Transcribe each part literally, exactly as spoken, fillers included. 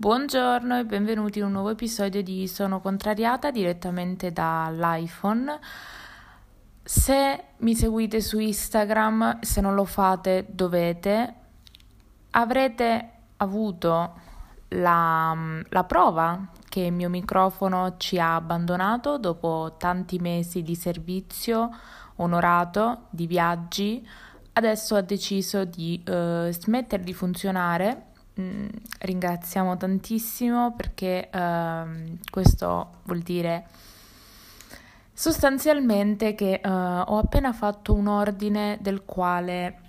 Buongiorno e benvenuti in un nuovo episodio di Sono Contrariata direttamente dall'iPhone. Se mi seguite su Instagram, se non lo fate dovete, avrete avuto la, la prova che il mio microfono ci ha abbandonato dopo tanti mesi di servizio onorato, di viaggi. Adesso ha deciso di eh, smettere di funzionare. Ringraziamo tantissimo perché uh, questo vuol dire sostanzialmente che uh, ho appena fatto un ordine del quale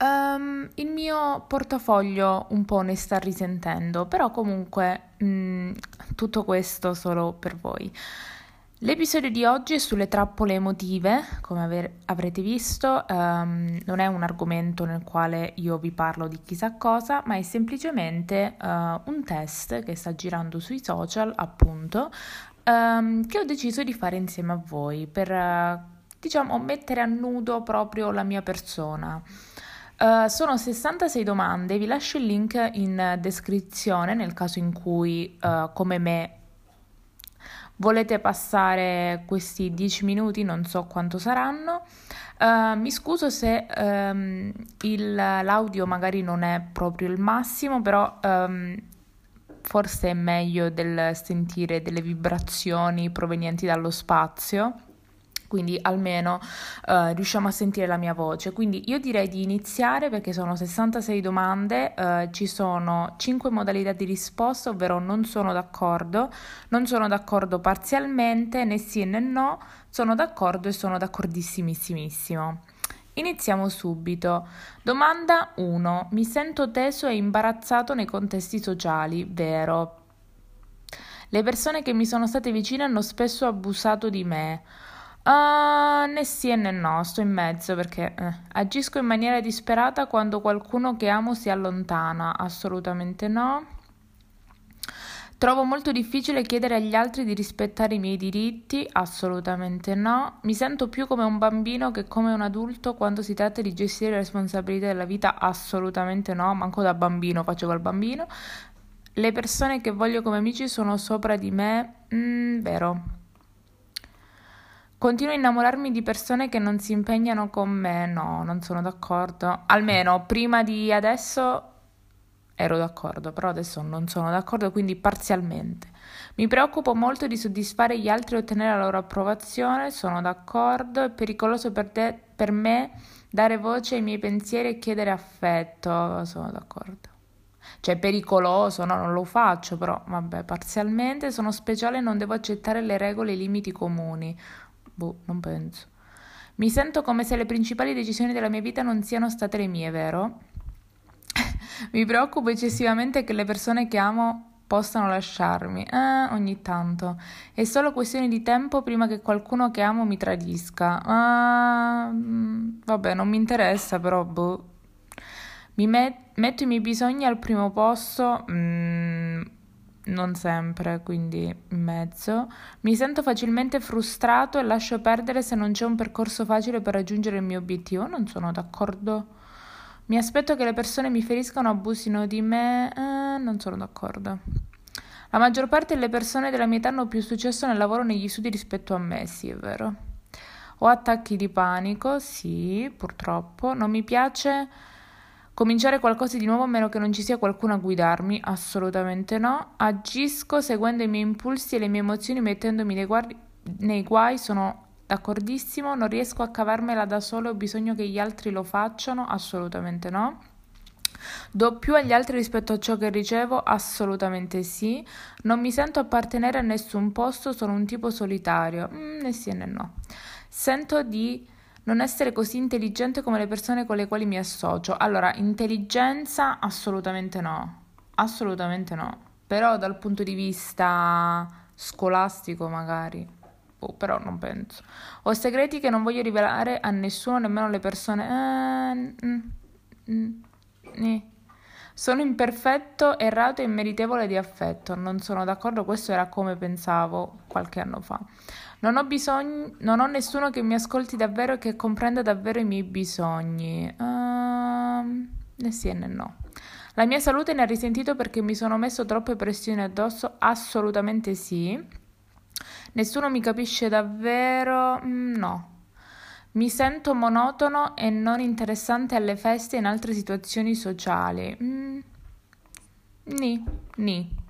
um, il mio portafoglio un po' ne sta risentendo, però comunque mh, tutto questo solo per voi. L'episodio di oggi è sulle trappole emotive, come aver, avrete visto, um, non è un argomento nel quale io vi parlo di chissà cosa, ma è semplicemente uh, un test che sta girando sui social, appunto, um, che ho deciso di fare insieme a voi per, uh, diciamo, mettere a nudo proprio la mia persona. Uh, sono sessantasei domande, vi lascio il link in descrizione nel caso in cui, uh, come me, volete passare questi dieci minuti, non so quanto saranno. Uh, mi scuso se um, il, l'audio magari non è proprio il massimo, però um, forse è meglio del sentire delle vibrazioni provenienti dallo spazio, quindi almeno uh, riusciamo a sentire la mia voce. Quindi io direi di iniziare perché sono sessantasei domande, uh, ci sono cinque modalità di risposta, ovvero non sono d'accordo, non sono d'accordo parzialmente, né sì né no, sono d'accordo e sono d'accordissimissimissimo. Iniziamo subito. Domanda uno. Mi sento teso e imbarazzato nei contesti sociali, vero? Le persone che mi sono state vicine hanno spesso abusato di me. Uh, né sì e né no, sto in mezzo perché eh. Agisco in maniera disperata quando qualcuno che amo si allontana, assolutamente no. Trovo molto difficile chiedere agli altri di rispettare i miei diritti, assolutamente no. Mi sento più come un bambino che come un adulto quando si tratta di gestire le responsabilità della vita, assolutamente no, manco da bambino facevo il bambino. Le persone che voglio come amici sono sopra di me, mm, vero. Continuo a innamorarmi di persone che non si impegnano con me, no, non sono d'accordo. Almeno prima di adesso ero d'accordo, però adesso non sono d'accordo, quindi parzialmente. Mi preoccupo molto di soddisfare gli altri e ottenere la loro approvazione, sono d'accordo. È pericoloso per, te, per me dare voce ai miei pensieri e chiedere affetto, sono d'accordo. Cioè pericoloso, no, non lo faccio, però vabbè, parzialmente. Sono speciale e non devo accettare le regole e i limiti comuni. Boh, non penso. Mi sento come se le principali decisioni della mia vita non siano state le mie, vero? Mi preoccupo eccessivamente che le persone che amo possano lasciarmi, eh, ogni tanto. È solo questione di tempo prima che qualcuno che amo mi tradisca. Ah, vabbè, non mi interessa, però boh. Mi met- metto i miei bisogni al primo posto. Mm. Non sempre, quindi in mezzo. Mi sento facilmente frustrato e lascio perdere se non c'è un percorso facile per raggiungere il mio obiettivo. Non sono d'accordo. Mi aspetto che le persone mi feriscano, abusino di me. Eh, non sono d'accordo. La maggior parte delle persone della mia età hanno più successo nel lavoro e negli studi rispetto a me, sì, è vero. Ho attacchi di panico, sì, purtroppo. Non mi piace cominciare qualcosa di nuovo a meno che non ci sia qualcuno a guidarmi, assolutamente no. Agisco seguendo i miei impulsi e le mie emozioni mettendomi nei, guardi- nei guai, sono d'accordissimo. Non riesco a cavarmela da solo, ho bisogno che gli altri lo facciano, assolutamente no. Do più agli altri rispetto a ciò che ricevo, assolutamente sì. Non mi sento appartenere a nessun posto, sono un tipo solitario, mm, né sì né no. Sento di non essere così intelligente come le persone con le quali mi associo. Allora, intelligenza assolutamente no, assolutamente no. però dal punto di vista scolastico magari, oh, però non penso. Ho segreti che non voglio rivelare a nessuno, nemmeno alle persone. Eh, mm, mm, eh. Sono imperfetto, errato e immeritevole di affetto. Non sono d'accordo, questo era come pensavo qualche anno fa. Non ho bisogno, non ho nessuno che mi ascolti davvero e che comprenda davvero i miei bisogni. Uh, né sì né no. La mia salute ne ha risentito perché mi sono messo troppe pressioni addosso? Assolutamente sì. Nessuno mi capisce davvero? No. Mi sento monotono e non interessante alle feste e in altre situazioni sociali. Mm. Ni, ni.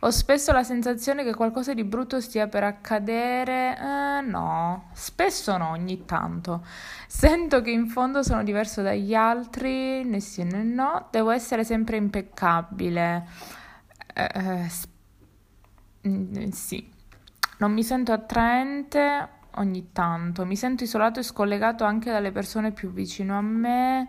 Ho spesso la sensazione che qualcosa di brutto stia per accadere. Eh, no, spesso no, ogni tanto. Sento che in fondo sono diverso dagli altri. Né sì né no. Devo essere sempre impeccabile. Eh, eh, sì. Non mi sento attraente. Ogni tanto mi sento isolato e scollegato anche dalle persone più vicino a me.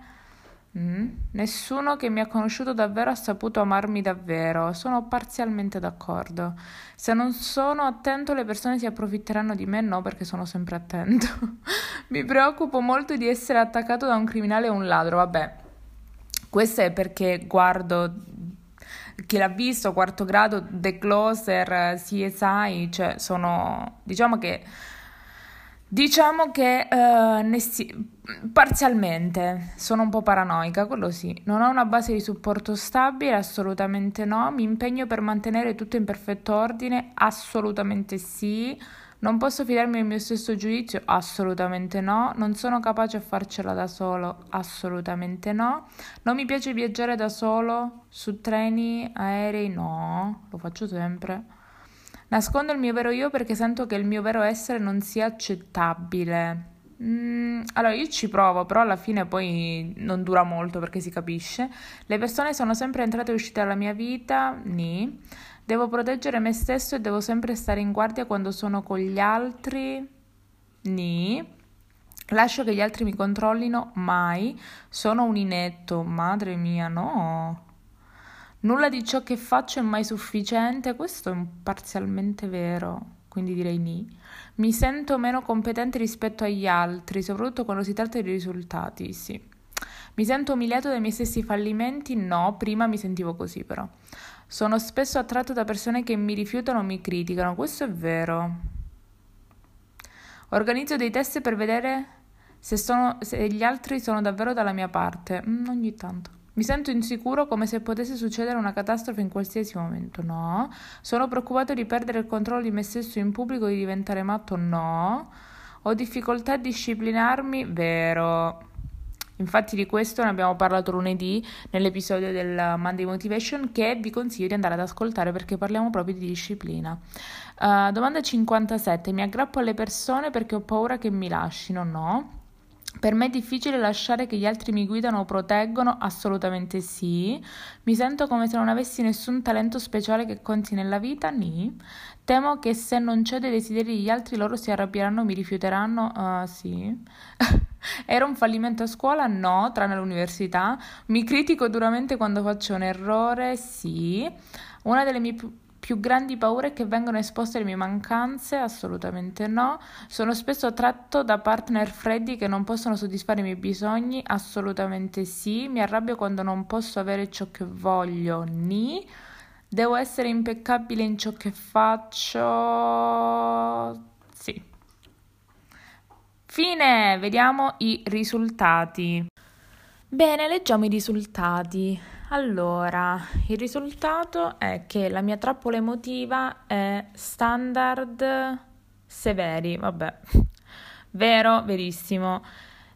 Mm. Nessuno che mi ha conosciuto davvero ha saputo amarmi davvero. Sono parzialmente d'accordo. Se non sono attento, le persone si approfitteranno di me. No, perché sono sempre attento. Mi preoccupo molto di essere attaccato da un criminale o un ladro. Vabbè, questo è perché guardo Chi l'ha visto, Quarto grado, The Closer, C S I, cioè sono, diciamo che Diciamo che eh, ne si... parzialmente sono un po' paranoica, quello sì. Non ho una base di supporto stabile, assolutamente no. Mi impegno per mantenere tutto in perfetto ordine, assolutamente sì. Non posso fidarmi del mio stesso giudizio, assolutamente no. Non sono capace a farcela da solo, assolutamente no. Non mi piace viaggiare da solo, su treni, aerei, no, lo faccio sempre. Nascondo il mio vero io perché sento che il mio vero essere non sia accettabile. Mm, allora, io ci provo, però alla fine poi non dura molto perché si capisce. Le persone sono sempre entrate e uscite dalla mia vita, ni. Devo proteggere me stesso e devo sempre stare in guardia quando sono con gli altri, ni. Lascio che gli altri mi controllino, mai. Sono un inetto, madre mia, no. Nulla di ciò che faccio è mai sufficiente, questo è parzialmente vero, quindi direi ni. Mi sento meno competente rispetto agli altri, soprattutto quando si tratta di risultati, sì. Mi sento umiliato dai miei stessi fallimenti? No, prima mi sentivo così però. Sono spesso attratto da persone che mi rifiutano o mi criticano, questo è vero. Organizzo dei test per vedere se, sono, se gli altri sono davvero dalla mia parte, mm, ogni tanto. Mi sento insicuro come se potesse succedere una catastrofe in qualsiasi momento, no. Sono preoccupato di perdere il controllo di me stesso in pubblico e di diventare matto, no. Ho difficoltà a disciplinarmi, vero. Infatti di questo ne abbiamo parlato lunedì nell'episodio del Monday Motivation, che vi consiglio di andare ad ascoltare perché parliamo proprio di disciplina. Uh, domanda cinquantasette. Mi aggrappo alle persone perché ho paura che mi lascino, no. Per me è difficile lasciare che gli altri mi guidano o proteggono, assolutamente sì. Mi sento come se non avessi nessun talento speciale che conti nella vita, ni. Temo che se non cedo ai desideri degli altri loro si arrabbieranno, mi rifiuteranno, uh, sì. Era un fallimento a scuola? No, tranne all'università. Mi critico duramente quando faccio un errore? Sì. Una delle mie più più grandi paure che vengono esposte le mie mancanze? Assolutamente no. Sono spesso attratto da partner freddi che non possono soddisfare i miei bisogni? Assolutamente sì. Mi arrabbio quando non posso avere ciò che voglio? Ni. Devo essere impeccabile in ciò che faccio? Sì. Fine! Vediamo i risultati. Bene, leggiamo i risultati. Allora, il risultato è che la mia trappola emotiva è standard severi, vabbè, vero, verissimo.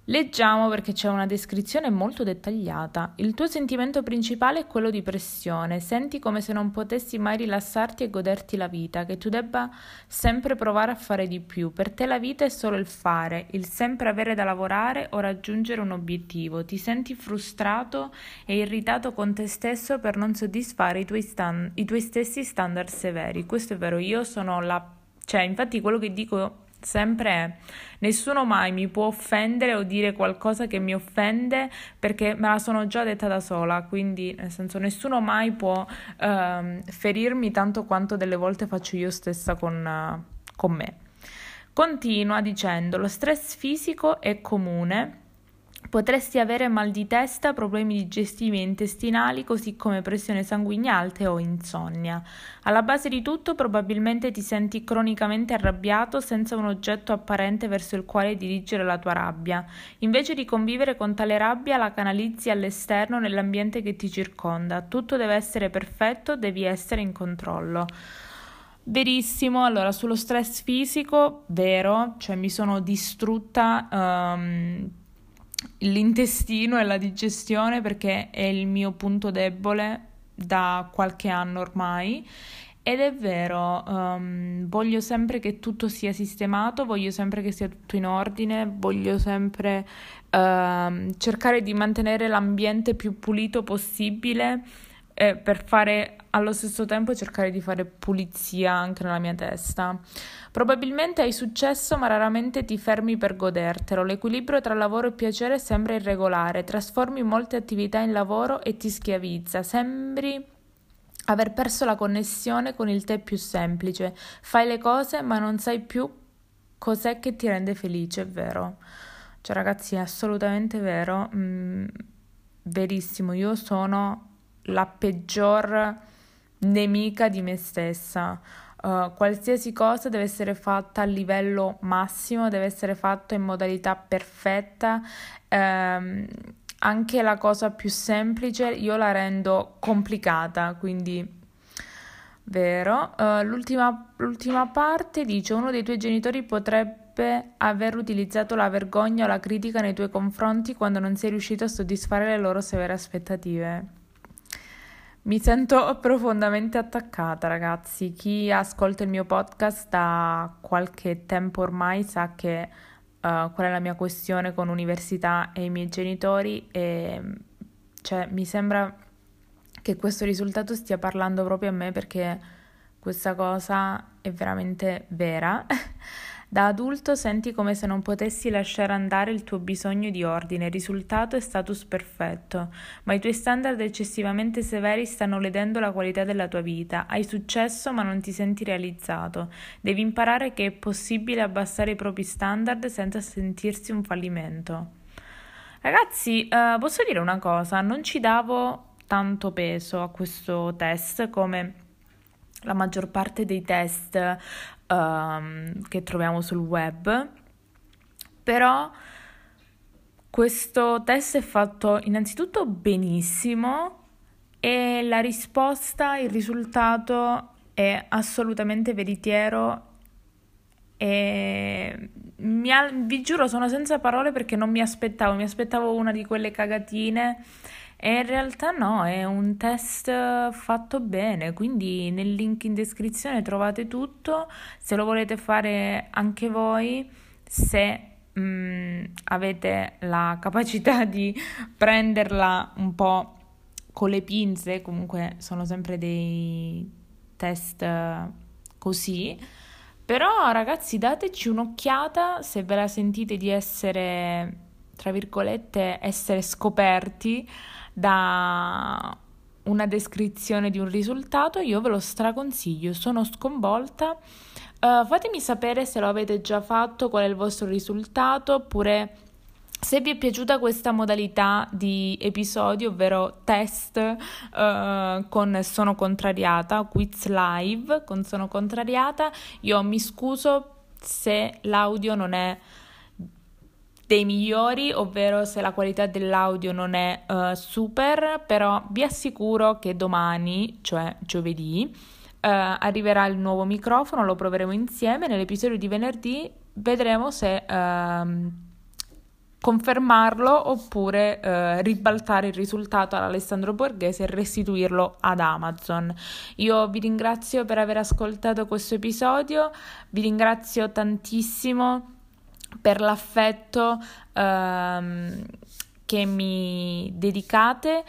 Leggiamo perché c'è una descrizione molto dettagliata. Il tuo sentimento principale è quello di pressione. Senti come se non potessi mai rilassarti e goderti la vita, che tu debba sempre provare a fare di più. Per te la vita è solo il fare, il sempre avere da lavorare o raggiungere un obiettivo. Ti senti frustrato e irritato con te stesso per non soddisfare i tuoi, stand- i tuoi stessi standard severi. Questo è vero, io sono la... cioè, infatti quello che dico sempre è: nessuno mai mi può offendere o dire qualcosa che mi offende, perché me la sono già detta da sola. Quindi, nel senso, nessuno mai può ehm, ferirmi tanto quanto delle volte faccio io stessa con, uh, con me. Continua dicendo: lo stress fisico è comune. Potresti avere mal di testa, problemi digestivi e intestinali, così come pressione sanguigna alta o insonnia. Alla base di tutto, probabilmente ti senti cronicamente arrabbiato senza un oggetto apparente verso il quale dirigere la tua rabbia. Invece di convivere con tale rabbia, la canalizzi all'esterno nell'ambiente che ti circonda. Tutto deve essere perfetto, devi essere in controllo. Verissimo. Allora, sullo stress fisico, vero, cioè mi sono distrutta um, l'intestino e la digestione, perché è il mio punto debole da qualche anno ormai, ed è vero, um, voglio sempre che tutto sia sistemato, voglio sempre che sia tutto in ordine, voglio sempre um, cercare di mantenere l'ambiente più pulito possibile, eh, per fare allo stesso tempo cercare di fare pulizia anche nella mia testa. Probabilmente hai successo, ma raramente ti fermi per godertelo. L'equilibrio tra lavoro e piacere sembra irregolare. Trasformi molte attività in lavoro e ti schiavizza. Sembri aver perso la connessione con il te più semplice. Fai le cose, ma non sai più cos'è che ti rende felice. È vero. Cioè, ragazzi, è assolutamente vero. Mm, verissimo. Io sono la peggior nemica di me stessa. Uh, qualsiasi cosa deve essere fatta al livello massimo, deve essere fatta in modalità perfetta. Um, anche la cosa più semplice io la rendo complicata, quindi vero. Uh, l'ultima, l'ultima parte dice: uno dei tuoi genitori potrebbe aver utilizzato la vergogna o la critica nei tuoi confronti quando non sei riuscito a soddisfare le loro severe aspettative. Mi sento profondamente attaccata, ragazzi. Chi ascolta il mio podcast da qualche tempo ormai sa che uh, qual è la mia questione con l'università e i miei genitori, e cioè mi sembra che questo risultato stia parlando proprio a me, perché questa cosa è veramente vera. Da adulto senti come se non potessi lasciare andare il tuo bisogno di ordine, risultato e status perfetto, ma i tuoi standard eccessivamente severi stanno ledendo la qualità della tua vita. Hai successo, ma non ti senti realizzato. Devi imparare che è possibile abbassare i propri standard senza sentirsi un fallimento. Ragazzi, eh, posso dire una cosa? Non ci davo tanto peso a questo test come la maggior parte dei test um, che troviamo sul web, però questo test è fatto innanzitutto benissimo e la risposta, il risultato è assolutamente veritiero e mi ha, vi giuro, sono senza parole, perché non mi aspettavo, mi aspettavo una di quelle cagatine. E in realtà no, è un test fatto bene, quindi nel link in descrizione trovate tutto, se lo volete fare anche voi, se mh, avete la capacità di prenderla un po' con le pinze, comunque sono sempre dei test così. Però ragazzi, dateci un'occhiata se ve la sentite di essere, tra virgolette, essere scoperti da una descrizione di un risultato. Io ve lo straconsiglio, sono sconvolta. Uh, fatemi sapere se lo avete già fatto, qual è il vostro risultato, oppure se vi è piaciuta questa modalità di episodio, ovvero test uh, con Sono Contrariata, quiz live con Sono Contrariata. Io mi scuso se l'audio non è dei migliori, ovvero se la qualità dell'audio non è uh, super, però vi assicuro che domani, cioè giovedì, uh, arriverà il nuovo microfono, lo proveremo insieme. Nell'episodio di venerdì vedremo se uh, confermarlo oppure uh, ribaltare il risultato all'Alessandro Borghese e restituirlo ad Amazon. Io vi ringrazio per aver ascoltato questo episodio, vi ringrazio tantissimo per l'affetto ehm, che mi dedicate.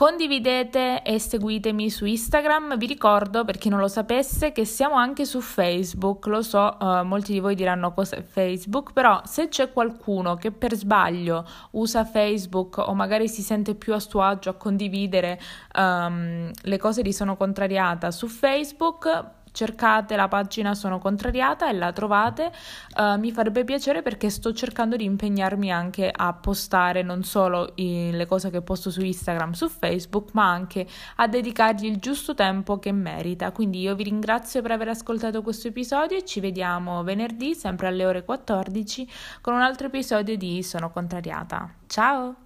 Condividete e seguitemi su Instagram. Vi ricordo, per chi non lo sapesse, che siamo anche su Facebook. Lo so, eh, molti di voi diranno cos'è Facebook, però se c'è qualcuno che per sbaglio usa Facebook o magari si sente più a suo agio a condividere um, le cose di Sono Contrariata su Facebook, cercate la pagina Sono Contrariata e la trovate. Uh, mi farebbe piacere, perché sto cercando di impegnarmi anche a postare non solo i, le cose che posto su Instagram, su Facebook, ma anche a dedicargli il giusto tempo che merita. Quindi io vi ringrazio per aver ascoltato questo episodio e ci vediamo venerdì, sempre alle ore quattordici, con un altro episodio di Sono Contrariata. Ciao!